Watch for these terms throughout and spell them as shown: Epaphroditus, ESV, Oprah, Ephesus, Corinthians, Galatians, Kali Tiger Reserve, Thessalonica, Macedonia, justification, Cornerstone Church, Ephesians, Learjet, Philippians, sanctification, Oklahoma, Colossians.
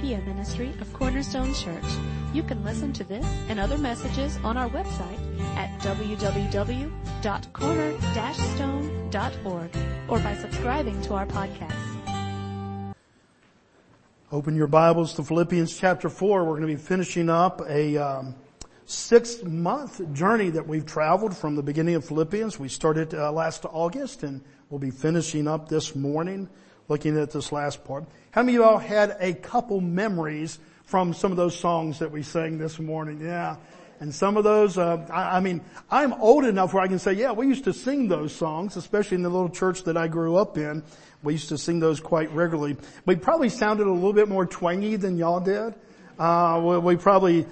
media ministry of Cornerstone Church. You can listen to this and other messages on our website at www.corner-stone.org or by subscribing to our podcast. Open your Bibles to Philippians chapter 4. We're going to be finishing up a 6-month journey that we've traveled from the beginning of Philippians. We started last August, and we'll be finishing up this morning, looking at this last part. How many of y'all had a couple memories from some of those songs that we sang this morning? Yeah. And some of those, I mean, I'm old enough where I can say, yeah, we used to sing those songs, especially in the little church that I grew up in. We used to sing those quite regularly. We probably sounded a little bit more twangy than y'all did. The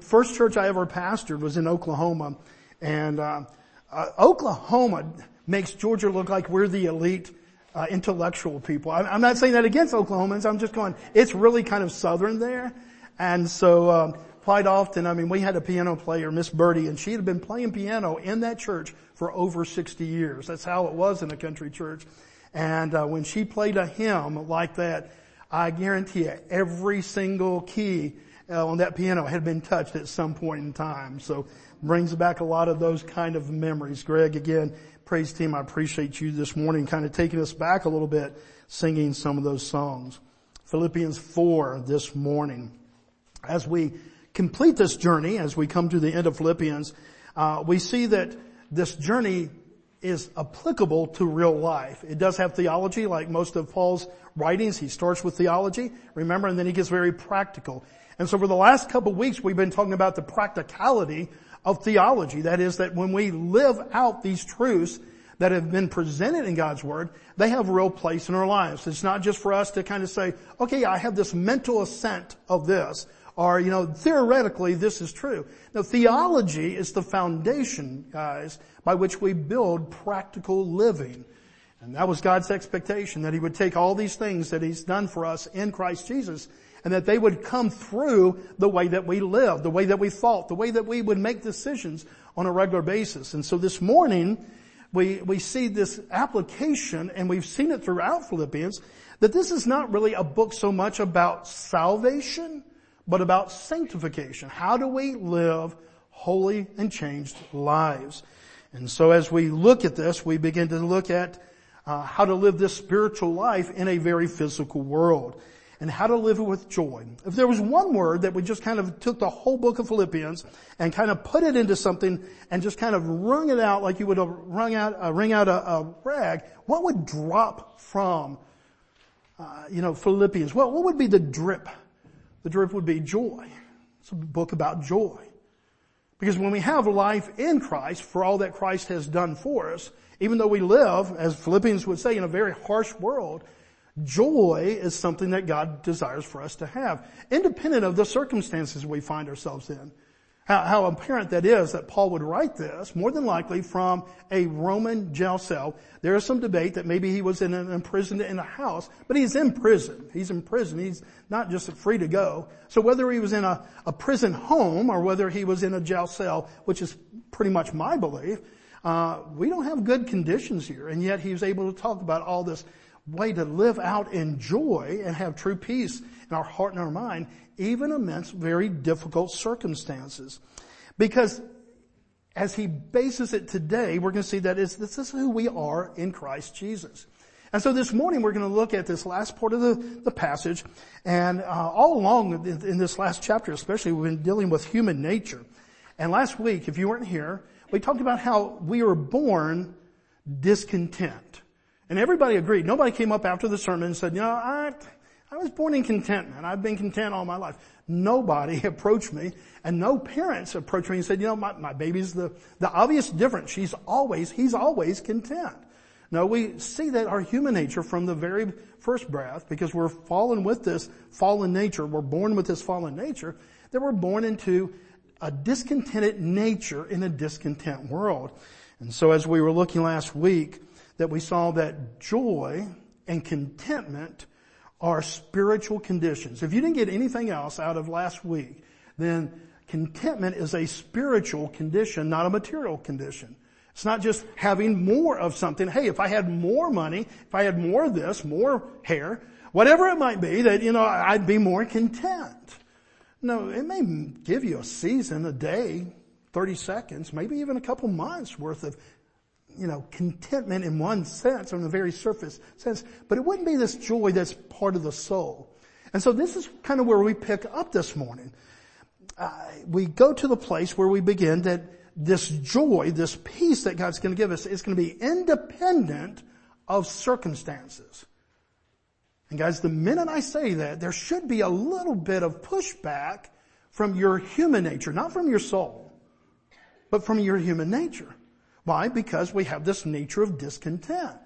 first church I ever pastored was in Oklahoma, and Oklahoma makes Georgia look like we're the elite intellectual people. I'm not saying that against Oklahomans. I'm just going, it's really kind of southern there. And so quite often, I mean, we had a piano player, Miss Birdie, and she had been playing piano in that church for over 60 years. That's how it was in a country church. And when she played a hymn like that, I guarantee you, every single key on that piano had been touched at some point in time. So brings back a lot of those kind of memories. Greg, again, praise team, I appreciate you this morning kind of taking us back a little bit, singing some of those songs. Philippians 4 this morning. As we complete this journey, as we come to the end of Philippians, we see that this journey is applicable to real life. It does have theology, like most of Paul's writings. He starts with theology, remember, and then he gets very practical. And so for the last couple of weeks, we've been talking about the practicality of theology. That is, that when we live out these truths that have been presented in God's Word, they have a real place in our lives. It's not just for us to kind of say, okay, I have this mental assent of this, or, you know, theoretically this is true. Now, theology is the foundation, guys, by which we build practical living. And that was God's expectation, that He would take all these things that He's done for us in Christ Jesus, and that they would come through the way that we live, the way that we thought, the way that we would make decisions on a regular basis. And so this morning, we see this application, and we've seen it throughout Philippians, that this is not really a book so much about salvation, but about sanctification. How do we live holy and changed lives? And so as we look at this, we begin to look at how to live this spiritual life in a very physical world, and how to live it with joy. If there was one word that we just kind of took the whole book of Philippians and kind of put it into something and just kind of wrung it out like you would wring out a rag, what would drop from, Philippians? Well, what would be the drip? The drip would be joy. It's a book about joy. Because when we have life in Christ, for all that Christ has done for us, even though we live, as Philippians would say, in a very harsh world, joy is something that God desires for us to have, independent of the circumstances we find ourselves in. How apparent that is that Paul would write this, more than likely from a Roman jail cell. There is some debate that maybe he was imprisoned in a house, but he's in prison. He's in prison. He's not just free to go. So whether he was in a prison home or whether he was in a jail cell, which is pretty much my belief, we don't have good conditions here, and yet he was able to talk about all this way to live out in joy and have true peace in our heart and our mind, even amidst very difficult circumstances. Because as he bases it today, we're going to see that this is who we are in Christ Jesus. And so this morning we're going to look at this last part of the passage, and all along in this last chapter especially, we've been dealing with human nature. And last week, if you weren't here, we talked about how we were born discontent. And everybody agreed. Nobody came up after the sermon and said, I was born in contentment. I've been content all my life. Nobody approached me, and no parents approached me and said, my baby's the obvious difference. He's always content. No, we see that our human nature from the very first breath, because we're fallen with this fallen nature, we're born with this fallen nature, that we're born into a discontented nature in a discontent world. And so as we were looking last week, that we saw that joy and contentment are spiritual conditions. If you didn't get anything else out of last week, then contentment is a spiritual condition, not a material condition. It's not just having more of something. Hey, if I had more money, if I had more of this, more hair, whatever it might be, that, you know, I'd be more content. No, it may give you a season, a day, 30 seconds, maybe even a couple months worth of, you know, contentment in one sense, on the very surface sense, but it wouldn't be this joy that's part of the soul. And so this is kind of where we pick up this morning. We go to the place where we begin that this joy, this peace that God's going to give us is going to be independent of circumstances. And guys, the minute I say that, there should be a little bit of pushback from your human nature, not from your soul, but from your human nature. Why? Because we have this nature of discontent.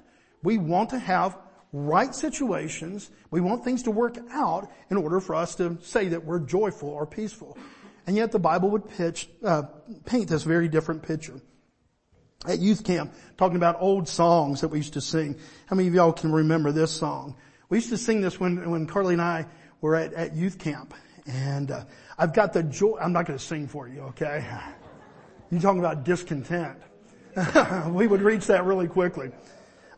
We want to have right situations. We want things to work out in order for us to say that we're joyful or peaceful. And yet the Bible would paint this very different picture. At youth camp, talking about old songs that we used to sing. How many of y'all can remember this song? We used to sing this when Carly and I were at youth camp. And I've got the joy. I'm not going to sing for you, okay? You're talking about discontent. We would reach that really quickly.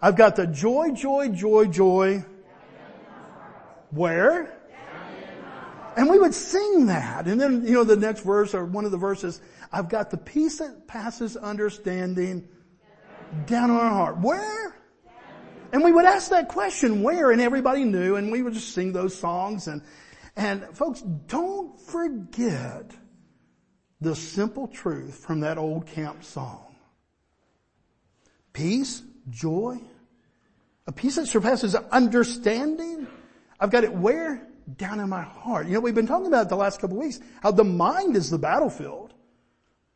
I've got the joy, joy, joy, joy. Where? And we would sing that. And then, you know, the next verse or one of the verses, I've got the peace that passes understanding down on our heart. Where? And we would ask that question, where? And everybody knew, and we would just sing those songs. And folks, don't forget the simple truth from that old camp song. Peace, joy, a peace that surpasses understanding. I've got it where? Down in my heart. You know, we've been talking about it the last couple of weeks, how the mind is the battlefield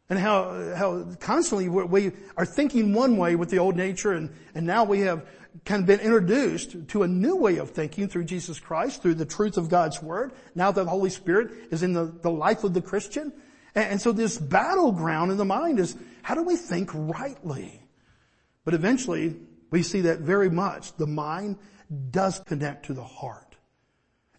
and how constantly we are thinking one way with the old nature, and now we have kind of been introduced to a new way of thinking through Jesus Christ, through the truth of God's Word, now that the Holy Spirit is in the life of the Christian. And so this battleground in the mind is, how do we think rightly? But eventually, we see that very much. The mind does connect to the heart.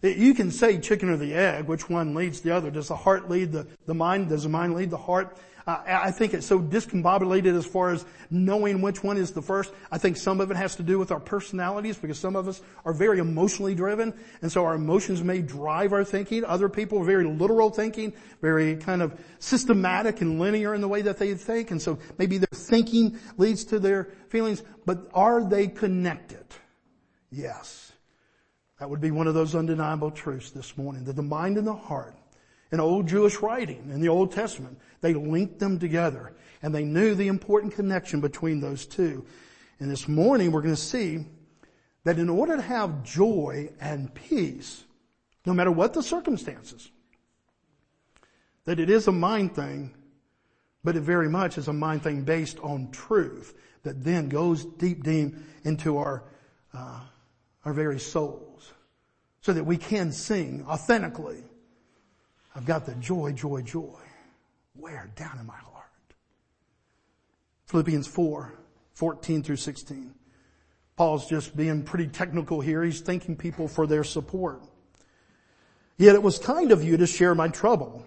You can say chicken or the egg, which one leads the other. Does the heart lead the mind? Does the mind lead the heart? I think it's so discombobulated as far as knowing which one is the first. I think some of it has to do with our personalities, because some of us are very emotionally driven, and so our emotions may drive our thinking. Other people are very literal thinking, very kind of systematic and linear in the way that they think, and so maybe their thinking leads to their feelings. But are they connected? Yes. That would be one of those undeniable truths this morning, that the mind and the heart. In old Jewish writing, in the Old Testament, they linked them together, and they knew the important connection between those two. And this morning we're going to see that in order to have joy and peace, no matter what the circumstances, that it is a mind thing, but it very much is a mind thing based on truth that then goes deep into our very souls, so that we can sing authentically. I've got the joy, joy, joy. Where? Down in my heart. Philippians 4:14 through 16. Paul's just being pretty technical here. He's thanking people for their support. Yet it was kind of you to share my trouble.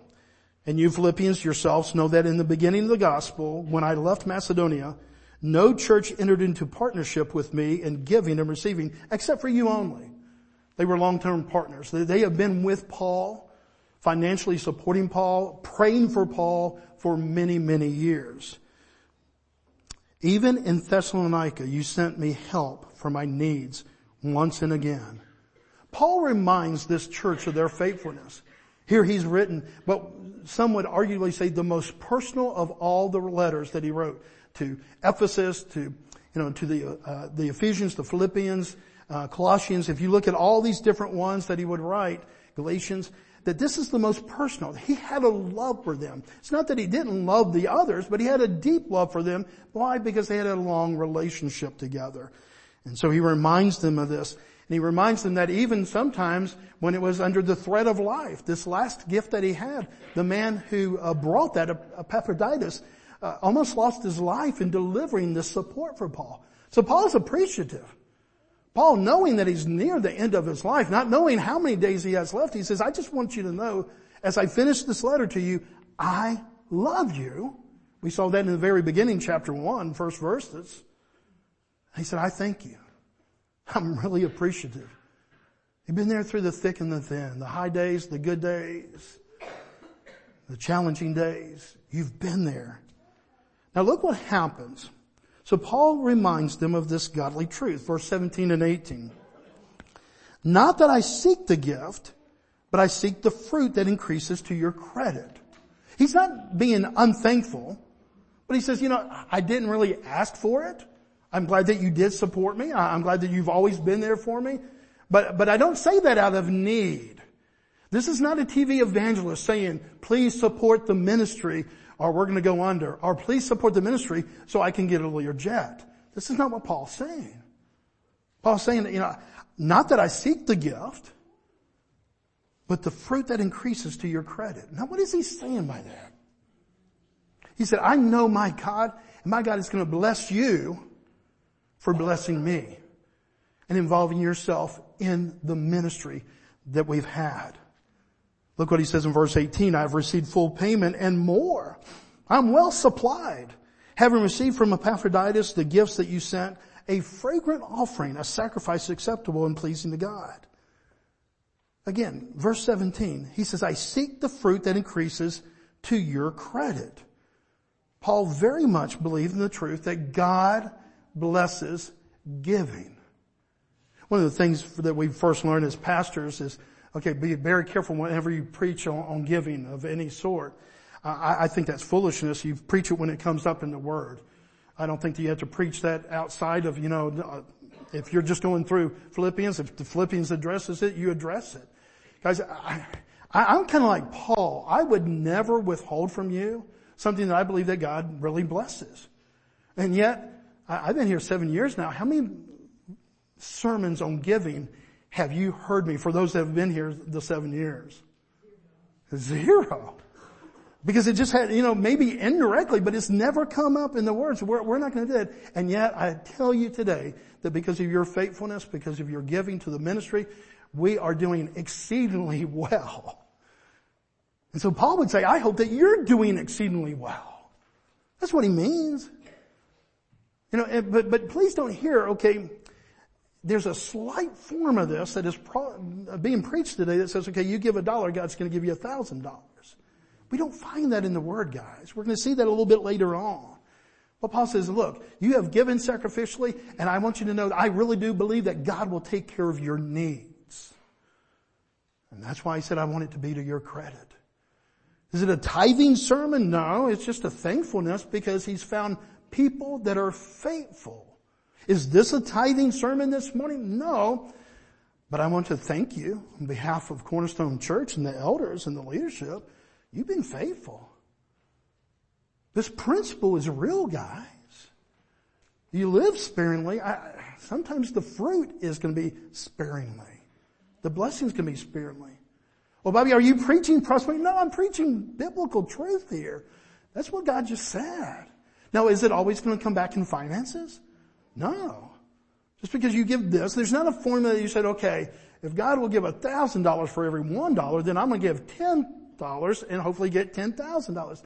And you Philippians yourselves know that in the beginning of the gospel, when I left Macedonia, no church entered into partnership with me in giving and receiving, except for you only. They were long-term partners. They have been with Paul, financially supporting Paul, praying for Paul for many, many years. Even in Thessalonica, you sent me help for my needs once and again. Paul reminds this church of their faithfulness. Here he's written, but some would arguably say the most personal of all the letters that he wrote, to Ephesus, to, you know, to the Ephesians, the Philippians, Colossians. If you look at all these different ones that he would write, Galatians, that this is the most personal. He had a love for them. It's not that he didn't love the others, but he had a deep love for them. Why? Because they had a long relationship together. And so he reminds them of this. And he reminds them that even sometimes when it was under the threat of life, this last gift that he had, the man who brought that, Epaphroditus, almost lost his life in delivering this support for Paul. So Paul's appreciative. Paul, knowing that he's near the end of his life, not knowing how many days he has left, he says, I just want you to know, as I finish this letter to you, I love you. We saw that in the very beginning, chapter 1, first verses. He said, I thank you. I'm really appreciative. You've been there through the thick and the thin, the high days, the good days, the challenging days. You've been there. Now look what happens. So Paul reminds them of this godly truth, verse 17 and 18. Not that I seek the gift, but I seek the fruit that increases to your credit. He's not being unthankful, but he says, I didn't really ask for it. I'm glad that you did support me. I'm glad that you've always been there for me. But I don't say that out of need. This is not a TV evangelist saying, please support the ministry or we're going to go under, or please support the ministry so I can get a little jet. This is not what Paul's saying. Paul's saying, not that I seek the gift, but the fruit that increases to your credit. Now what is he saying by that? He said, I know my God, and my God is going to bless you for blessing me and involving yourself in the ministry that we've had. Look what he says in verse 18. I've received full payment and more. I'm well supplied, having received from Epaphroditus the gifts that you sent, a fragrant offering, a sacrifice acceptable and pleasing to God. Again, verse 17, he says, I seek the fruit that increases to your credit. Paul very much believed in the truth that God blesses giving. One of the things that we first learn as pastors is, be very careful whenever you preach on giving of any sort. I think that's foolishness. You preach it when it comes up in the Word. I don't think that you have to preach that outside of, if you're just going through Philippians, if the Philippians addresses it, you address it. Guys, I'm kind of like Paul. I would never withhold from you something that I believe that God really blesses. And yet, I've been here 7 years now. How many sermons on giving have you heard me for those that have been here the 7 years? Zero. Because it just had, maybe indirectly, but it's never come up in the words. We're not going to do that. And yet I tell you today that because of your faithfulness, because of your giving to the ministry, we are doing exceedingly well. And so Paul would say, I hope that you're doing exceedingly well. That's what he means. But please don't hear, there's a slight form of this that is being preached today that says, you give $1, God's going to give you $1,000. We don't find that in the Word, guys. We're going to see that a little bit later on. But Paul says, look, you have given sacrificially, and I want you to know that I really do believe that God will take care of your needs. And that's why he said, I want it to be to your credit. Is it a tithing sermon? No, it's just a thankfulness because he's found people that are faithful. Is this a tithing sermon this morning? No. But I want to thank you on behalf of Cornerstone Church and the elders and the leadership. You've been faithful. This principle is real, guys. You live sparingly. Sometimes the fruit is going to be sparingly. The blessing's going to be sparingly. Well, Bobby, are you preaching prosperity? No, I'm preaching biblical truth here. That's what God just said. Now, is it always going to come back in finances? No. Just because you give this, there's not a formula that you said, if God will give $1,000 for every $1, then I'm going to give $10 and hopefully get $10,000.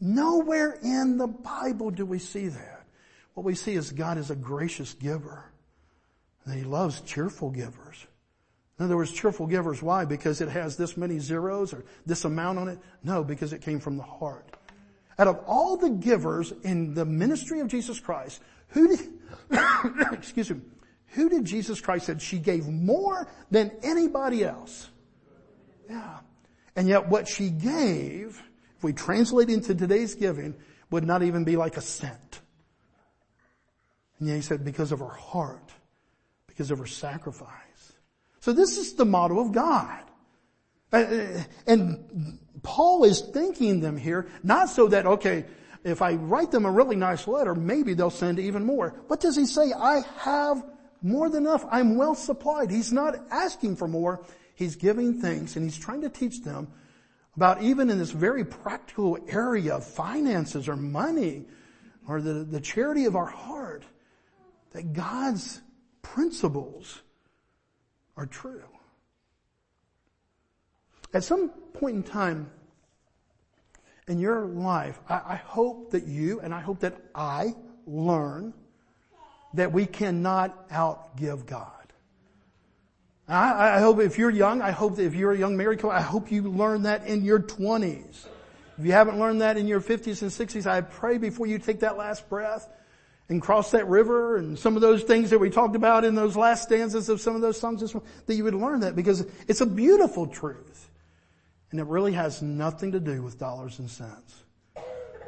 Nowhere in the Bible do we see that. What we see is God is a gracious giver. And He loves cheerful givers. In other words, cheerful givers, why? Because it has this many zeros or this amount on it? No, because it came from the heart. Out of all the givers in the ministry of Jesus Christ, who did Jesus Christ said she gave more than anybody else? Yeah. And yet what she gave, if we translate into today's giving, would not even be like a cent. And yet he said because of her heart, because of her sacrifice. So this is the model of God. And Paul is thanking them here, not so that, if I write them a really nice letter, maybe they'll send even more. What does he say? I have more than enough. I'm well supplied. He's not asking for more. He's giving thanks, and he's trying to teach them about even in this very practical area of finances or money or the charity of our heart, that God's principles are true. At some point in time in your life, I hope that you and I hope that I learn that we cannot outgive God. I hope if you're young, I hope that if you're a young married couple, I hope you learn that in your 20s. If you haven't learned that in your 50s and 60s, I pray before you take that last breath and cross that river and some of those things that we talked about in those last stanzas of some of those songs, that you would learn that, because it's a beautiful truth. And it really has nothing to do with dollars and cents. It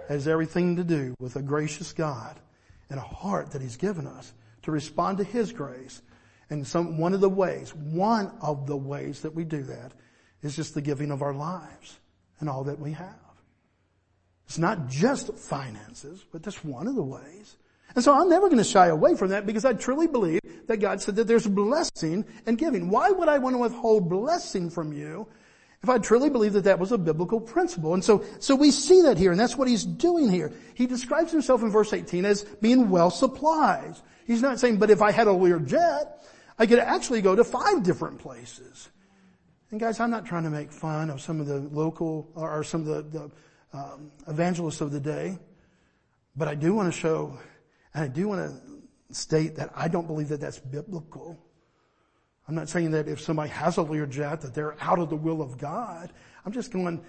has everything to do with a gracious God and a heart that He's given us to respond to His grace. And one of the ways that we do that is just the giving of our lives and all that we have. It's not just finances, but that's one of the ways. And so I'm never going to shy away from that, because I truly believe that God said that there's blessing in giving. Why would I want to withhold blessing from you if I truly believe that that was a biblical principle? And so we see that here, and that's what He's doing here. He describes Himself in verse 18 as being well supplied. He's not saying, but if I had a Learjet, I could actually go to 5 different places. And guys, I'm not trying to make fun of some of the local, or some of the evangelists of the day, but I do want to show, and I do want to state that I don't believe that that's biblical. I'm not saying that if somebody has a Learjet that they're out of the will of God. I'm just going,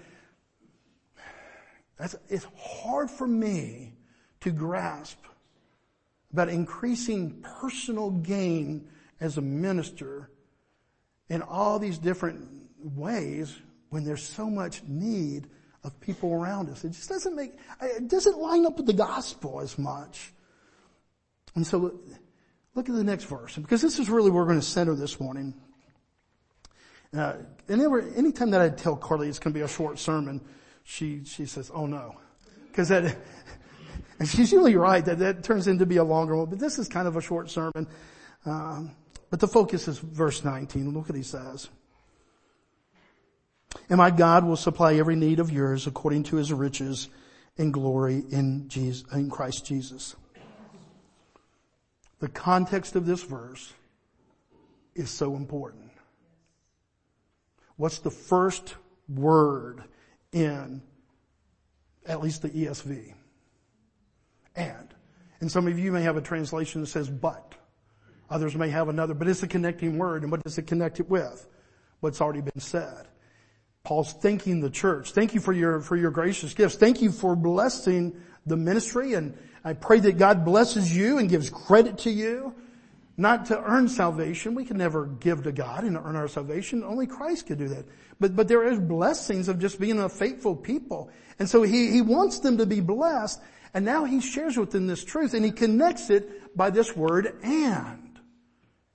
it's hard for me to grasp about increasing personal gain as a minister in all these different ways when there's so much need of people around us. It doesn't line up with the gospel as much. And so look at the next verse, because this is really where we're going to center this morning. Any time that I tell Carly it's going to be a short sermon, she says, oh no, because that, and she's usually right, that turns into be a longer one, but this is kind of a short sermon. But the focus is verse 19. Look what he says. And my God will supply every need of yours according to His riches and glory in Christ Jesus. The context of this verse is so important. What's the first word in at least the ESV? And some of you may have a translation that says but. Others may have another, but it's a connecting word. And what does it connect it with? What's already been said. Paul's thanking the church. Thank you for your gracious gifts. Thank you for blessing the ministry, and I pray that God blesses you and gives credit to you, not to earn salvation. We can never give to God and earn our salvation. Only Christ could do that. But there is blessings of just being a faithful people. And so he wants them to be blessed, and now he shares with them this truth, and he connects it by this word and.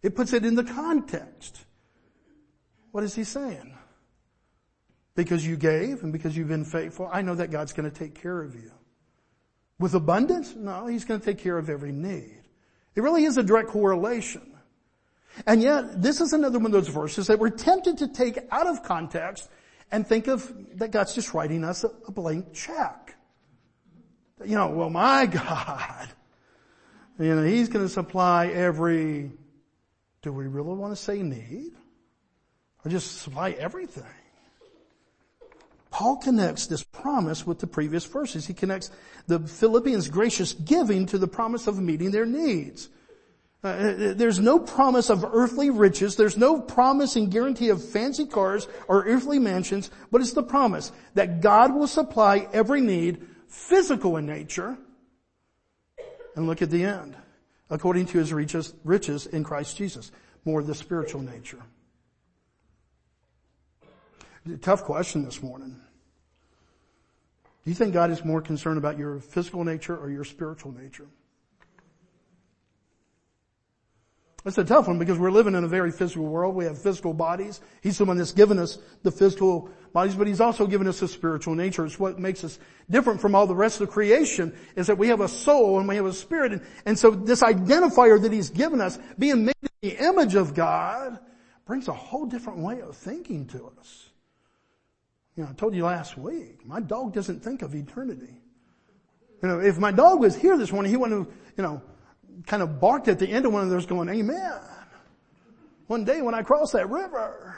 It puts it in the context. What is he saying? Because you gave and because you've been faithful, I know that God's going to take care of you. With abundance? No, He's going to take care of every need. It really is a direct correlation. And yet, this is another one of those verses that we're tempted to take out of context and think of that God's just writing us a blank check. You know, well, my God, you know, He's going to supply every, do we really want to say need? Or just supply everything? Paul connects this promise with the previous verses. He connects the Philippians' gracious giving to the promise of meeting their needs. There's no promise of earthly riches. There's no promise and guarantee of fancy cars or earthly mansions, but it's the promise that God will supply every need, physical in nature. And look at the end. According to His riches in Christ Jesus. More of the spiritual nature. Tough question this morning. Do you think God is more concerned about your physical nature or your spiritual nature? That's a tough one, because we're living in a very physical world. We have physical bodies. He's the one that's given us the physical bodies, but He's also given us a spiritual nature. It's what makes us different from all the rest of creation, is that we have a soul and we have a spirit. And so this identifier that He's given us, being made in the image of God, brings a whole different way of thinking to us. You know, I told you last week, my dog doesn't think of eternity. You know, if my dog was here this morning, he wouldn't have, you know, kind of barked at the end of one of those going, amen. One day when I cross that river.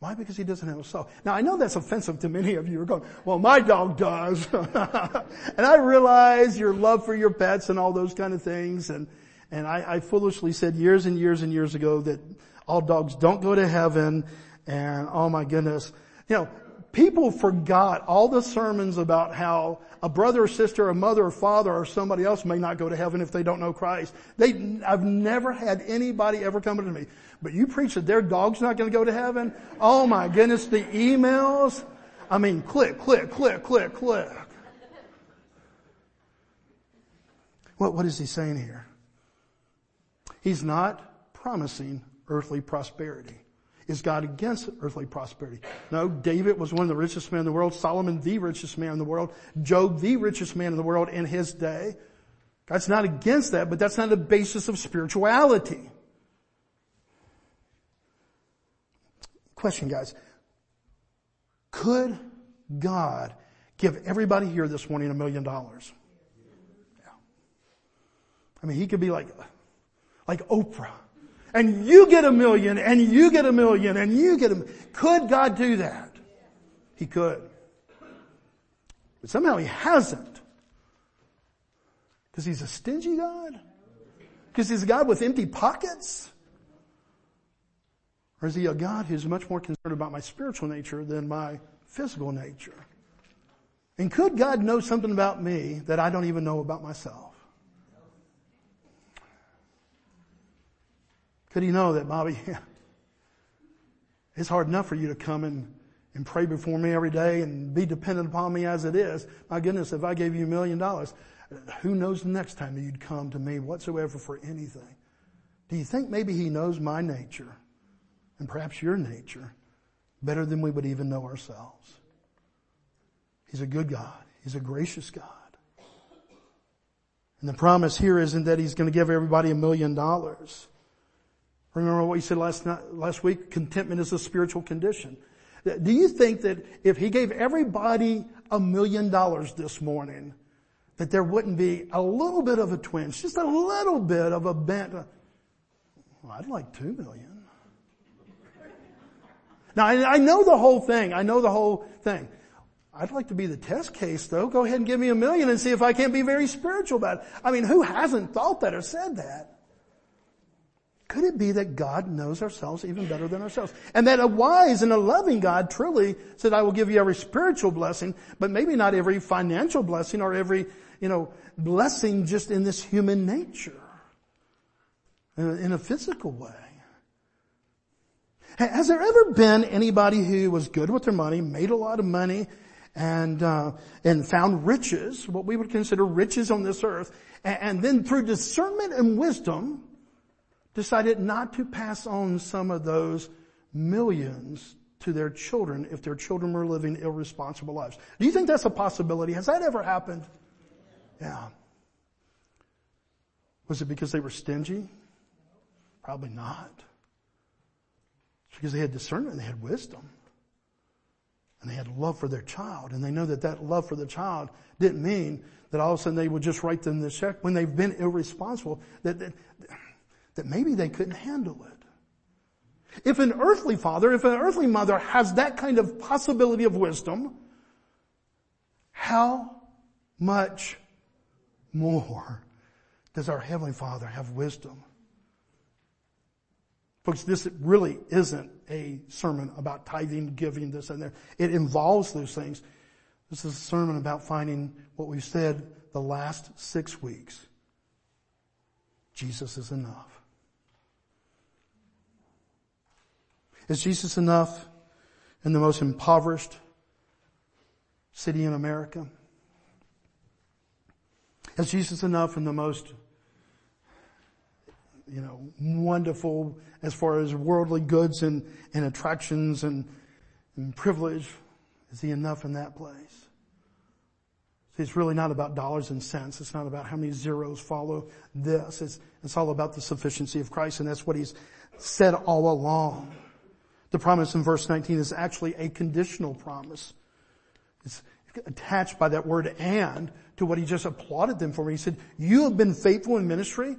Why? Because he doesn't have a soul. Now, I know that's offensive to many of you who are going, well, my dog does. And I realize your love for your pets and all those kind of things. And And I foolishly said years and years and years ago that all dogs don't go to heaven, and oh my goodness. You know, people forgot all the sermons about how a brother or sister, a mother or father or somebody else may not go to heaven if they don't know Christ. I've never had anybody ever come to me, but you preach that their dog's not going to go to heaven? Oh my goodness, the emails. I mean, click, click, click, click, click. What is he saying here? He's not promising earthly prosperity. Is God against earthly prosperity? No, David was one of the richest men in the world. Solomon, the richest man in the world. Job, the richest man in the world in his day. God's not against that, but that's not the basis of spirituality. Question, guys. Could God give everybody here this morning $1 million? Yeah. I mean, he could be like Oprah. And you get $1 million, and you get $1 million, and you get $1 million. Could God do that? He could. But somehow he hasn't. Because he's a stingy God? Because he's a God with empty pockets? Or is he a God who's much more concerned about my spiritual nature than my physical nature? And could God know something about me that I don't even know about myself? Could he know that, Bobby, it's hard enough for you to come and pray before me every day and be dependent upon me as it is. My goodness, if I gave you $1 million, who knows the next time you'd come to me whatsoever for anything? Do you think maybe he knows my nature and perhaps your nature better than we would even know ourselves? He's a good God. He's a gracious God. And the promise here isn't that he's going to give everybody $1 million. Remember what we said last week? Contentment is a spiritual condition. Do you think that if he gave everybody $1 million this morning, that there wouldn't be a little bit of a twinge, just a little bit of a bent? Well, I'd like $2 million. Now, I know the whole thing. I'd like to be the test case, though. Go ahead and give me $1 million and see if I can't be very spiritual about it. I mean, who hasn't thought that or said that? Could it be that God knows ourselves even better than ourselves? And that a wise and a loving God truly said, I will give you every spiritual blessing, but maybe not every financial blessing or every, blessing just in this human nature, in a physical way. Has there ever been anybody who was good with their money, made a lot of money, and found riches, what we would consider riches on this earth, and then through discernment and wisdom, decided not to pass on some of those millions to their children if their children were living irresponsible lives? Do you think that's a possibility? Has that ever happened? Yeah. Was it because they were stingy? Probably not. It's because they had discernment and they had wisdom. And they had love for their child. And they know that love for the child didn't mean that all of a sudden they would just write them the check when they've been irresponsible. That maybe they couldn't handle it. If an earthly father, if an earthly mother has that kind of possibility of wisdom, how much more does our Heavenly Father have wisdom? Folks, this really isn't a sermon about tithing, giving, this and that. It involves those things. This is a sermon about finding what we've said the last 6 weeks. Jesus is enough. Is Jesus enough in the most impoverished city in America? Is Jesus enough in the most, wonderful as far as worldly goods and attractions and privilege? Is he enough in that place? See, it's really not about dollars and cents. It's not about how many zeros follow this. It's all about the sufficiency of Christ, and that's what he's said all along. The promise in verse 19 is actually a conditional promise. It's attached by that word "and" to what he just applauded them for. He said, you have been faithful in ministry,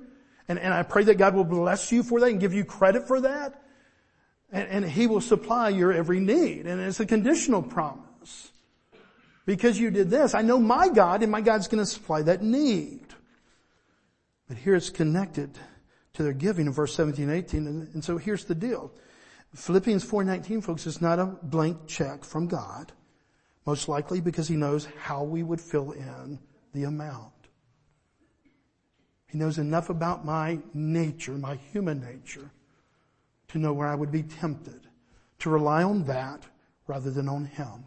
and I pray that God will bless you for that and give you credit for that, and he will supply your every need. And it's a conditional promise. Because you did this, I know my God, and my God's going to supply that need. But here it's connected to their giving in verse 17 and 18. And so here's the deal. Philippians 4:19, folks, is not a blank check from God, most likely because he knows how we would fill in the amount. He knows enough about my nature, my human nature, to know where I would be tempted to rely on that rather than on him.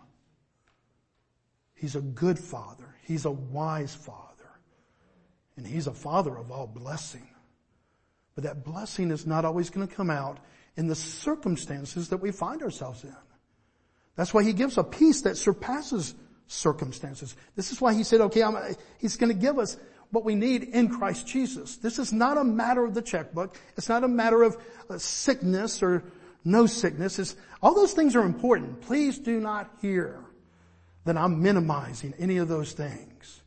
He's a good father. He's a wise father. And he's a father of all blessing. But that blessing is not always going to come out in the circumstances that we find ourselves in. That's why he gives a peace that surpasses circumstances. This is why he said, okay, he's going to give us what we need in Christ Jesus. This is not a matter of the checkbook. It's not a matter of sickness or no sickness. All those things are important. Please do not hear that I'm minimizing any of those things.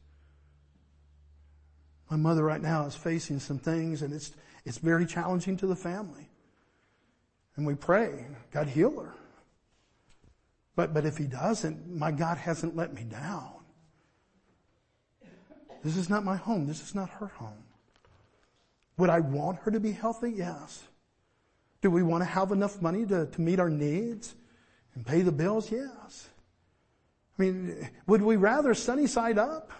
My mother right now is facing some things, and it's very challenging to the family. And we pray, God heal her. But if he doesn't, my God hasn't let me down. This is not my home. This is not her home. Would I want her to be healthy? Yes. Do we want to have enough money to meet our needs and pay the bills? Yes. I mean, would we rather sunny side up?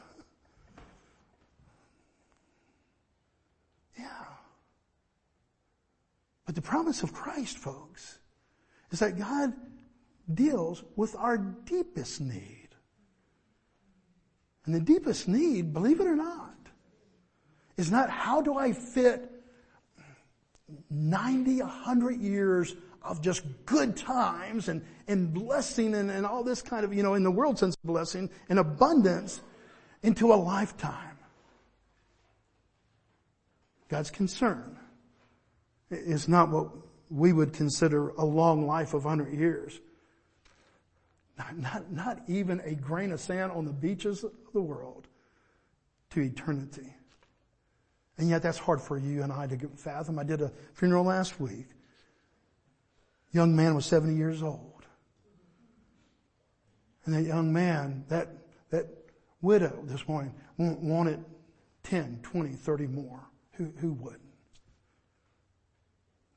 But the promise of Christ, folks, is that God deals with our deepest need. And the deepest need, believe it or not, is not how do I fit 90, 100 years of just good times and blessing and all this kind of, in the world sense of blessing and abundance into a lifetime. God's concern is not what we would consider a long life of 100 years. Not even a grain of sand on the beaches of the world to eternity. And yet that's hard for you and I to fathom. I did a funeral last week. Young man was 70 years old. And that young man, that widow this morning, wanted 10, 20, 30 more. Who wouldn't?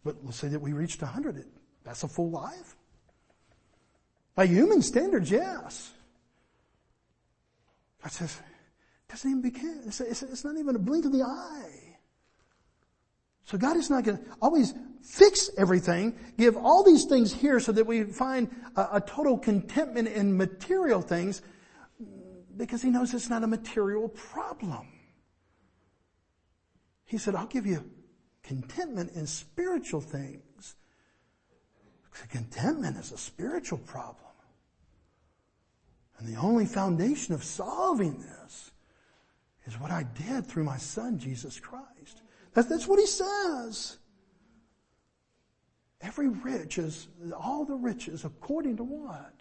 But let's say that we reached 100. That's a full life. By human standards, yes. God says, it doesn't even begin. It's not even a blink of the eye. So God is not going to always fix everything, give all these things here so that we find a total contentment in material things, because he knows it's not a material problem. He said, I'll give you contentment in spiritual things. Contentment is a spiritual problem. And the only foundation of solving this is what I did through my son, Jesus Christ. That's what he says. Every rich is, all the riches according to what?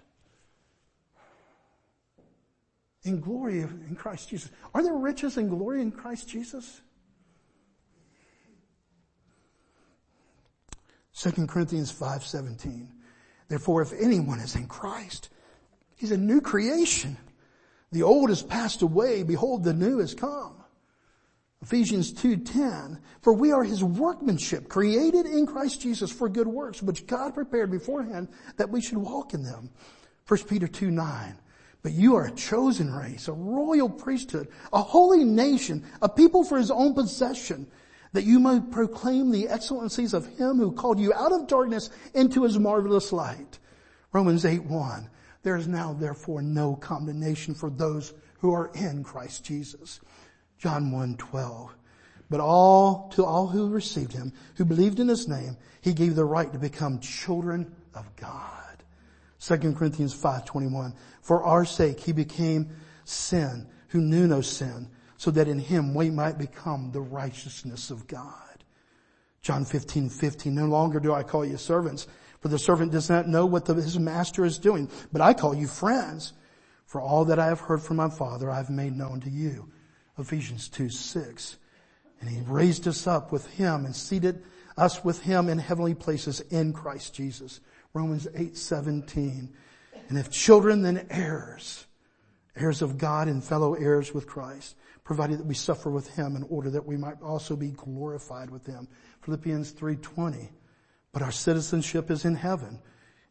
In glory in Christ Jesus. Are there riches and glory in Christ Jesus? 2 Corinthians 5:17. Therefore, if anyone is in Christ, he's a new creation. The old has passed away. Behold, the new has come. Ephesians 2:10. For we are his workmanship, created in Christ Jesus for good works, which God prepared beforehand that we should walk in them. 1 Peter 2:9. But you are a chosen race, a royal priesthood, a holy nation, a people for his own possession, that you may proclaim the excellencies of him who called you out of darkness into his marvelous light. Romans 8:1. There is now therefore no condemnation for those who are in Christ Jesus. John 1:12. But to all who received him, who believed in his name, he gave the right to become children of God. 2 Corinthians 5:21. For our sake he became sin, who knew no sin, so that in him we might become the righteousness of God. John 15:15. No longer do I call you servants, for the servant does not know what his master is doing. But I call you friends, for all that I have heard from my Father I have made known to you. Ephesians 2:6. And he raised us up with him and seated us with him in heavenly places in Christ Jesus. Romans 8:17. And if children, then heirs, heirs of God and fellow heirs with Christ. provided that we suffer with him in order that we might also be glorified with him. Philippians 3:20. But our citizenship is in heaven,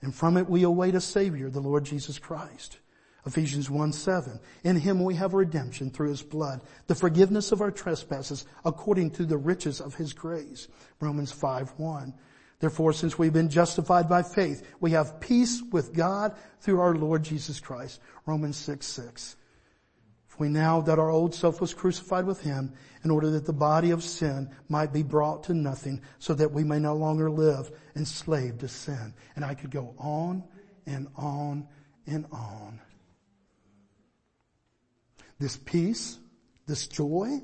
and from it we await a Savior, the Lord Jesus Christ. Ephesians 1:7. In him we have redemption through his blood, the forgiveness of our trespasses according to the riches of his grace. Romans 5:1. Therefore, since we've been justified by faith, we have peace with God through our Lord Jesus Christ. Romans 6:6. For we now that our old self was crucified with him in order that the body of sin might be brought to nothing, so that we may no longer live enslaved to sin. And I could go on and on and on. This peace, this joy,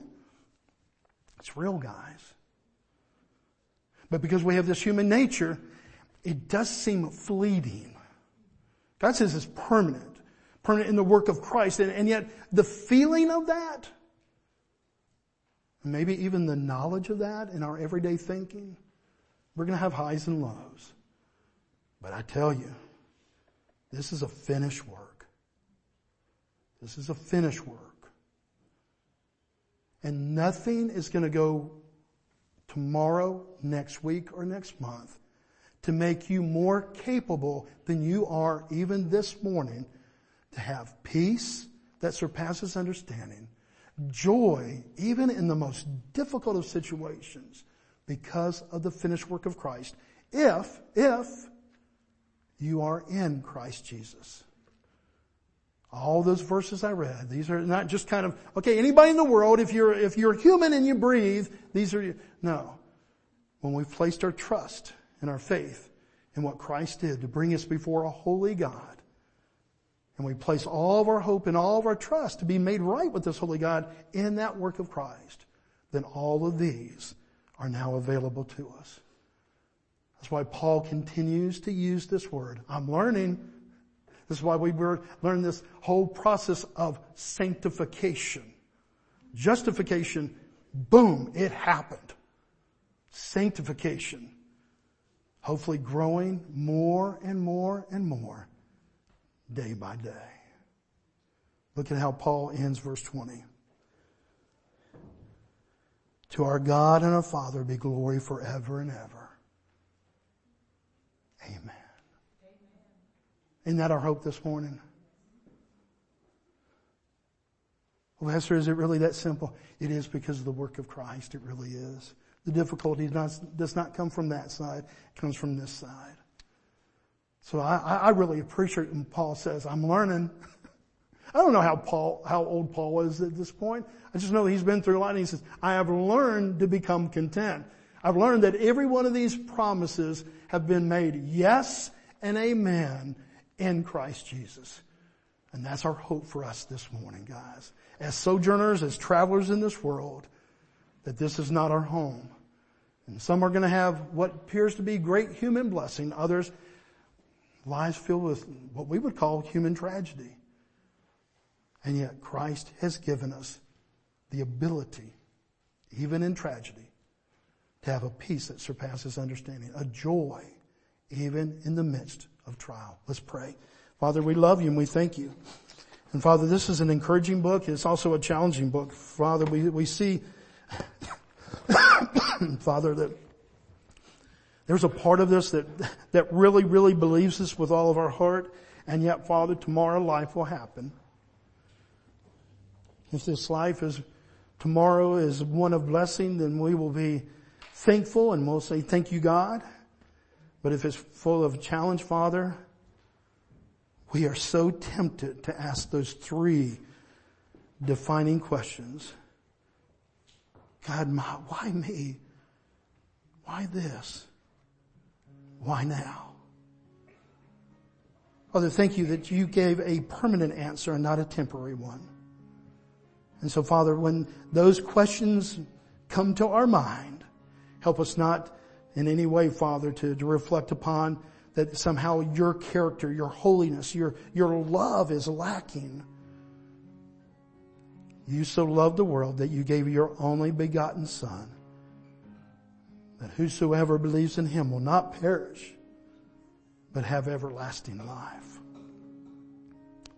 it's real, guys. But because we have this human nature, it does seem fleeting. God says it's permanent. Permanent in the work of Christ. And yet, the feeling of that, maybe even the knowledge of that in our everyday thinking, we're going to have highs and lows. But I tell you, this is a finished work. This is a finished work. And nothing is going to go tomorrow, next week, or next month to make you more capable than you are even this morning to have peace that surpasses understanding, joy even in the most difficult of situations because of the finished work of Christ, if you are in Christ Jesus. All those verses I read, these are not just kind of, okay, anybody in the world, if you're human and you breathe, these are, no. When we've placed our trust and our faith in what Christ did to bring us before a holy God, and we place all of our hope and all of our trust to be made right with this holy God in that work of Christ, then all of these are now available to us. That's why Paul continues to use this word. I'm learning. This is why we learn this whole process of sanctification. Justification, boom, it happened. Sanctification, hopefully growing more and more and more day by day. Look at how Paul ends verse 20. To our God and our Father be glory forever and ever. Amen. Isn't that our hope this morning? Well, Pastor, is it really that simple? It is because of the work of Christ. It really is. The difficulty does not come from that side. It comes from this side. So I really appreciate when Paul says, I'm learning. I don't know how old Paul is at this point. I just know that he's been through a lot, and he says, I have learned to become content. I've learned that every one of these promises have been made yes and amen in Christ Jesus. And that's our hope for us this morning, guys. As sojourners, as travelers in this world, that this is not our home. And some are going to have what appears to be great human blessing. Others, lives filled with what we would call human tragedy. And yet Christ has given us the ability, even in tragedy, to have a peace that surpasses understanding, a joy, even in the midst of trial. Let's pray. Father, we love you and we thank you. And Father, this is an encouraging book. It's also a challenging book. Father, we see, Father, that there's a part of this that really, really believes this with all of our heart. And yet, Father, tomorrow life will happen. If this life is, tomorrow is one of blessing, then we will be thankful and we'll say, thank you, God. But if it's full of challenge, Father, we are so tempted to ask those three defining questions. God, why me? Why this? Why now? Father, thank you that you gave a permanent answer and not a temporary one. And so, Father, when those questions come to our mind, help us not in any way, Father, to reflect upon that somehow your character, your holiness, your love is lacking. You so loved the world that you gave your only begotten Son, that whosoever believes in him will not perish, but have everlasting life.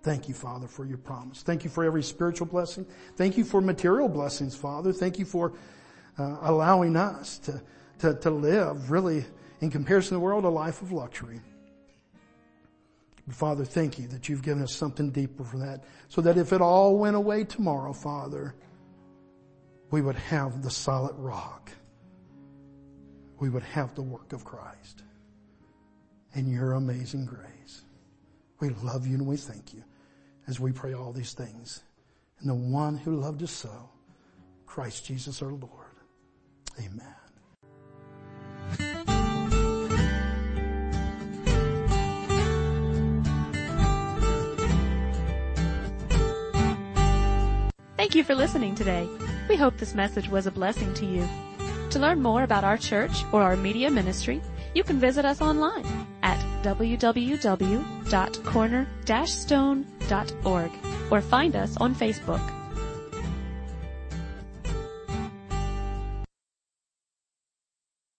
Thank you, Father, for your promise. Thank you for every spiritual blessing. Thank you for material blessings, Father. Thank you for allowing us to live, really, in comparison to the world, a life of luxury. Father, thank you that you've given us something deeper for that, so that if it all went away tomorrow, Father, we would have the solid rock. We would have the work of Christ and your amazing grace. We love you and we thank you as we pray all these things. And the one who loved us so, Christ Jesus our Lord. Amen. Thank you for listening today. We hope this message was a blessing to you. To learn more about our church or our media ministry, you can visit us online at www.cornerstone.org or find us on Facebook.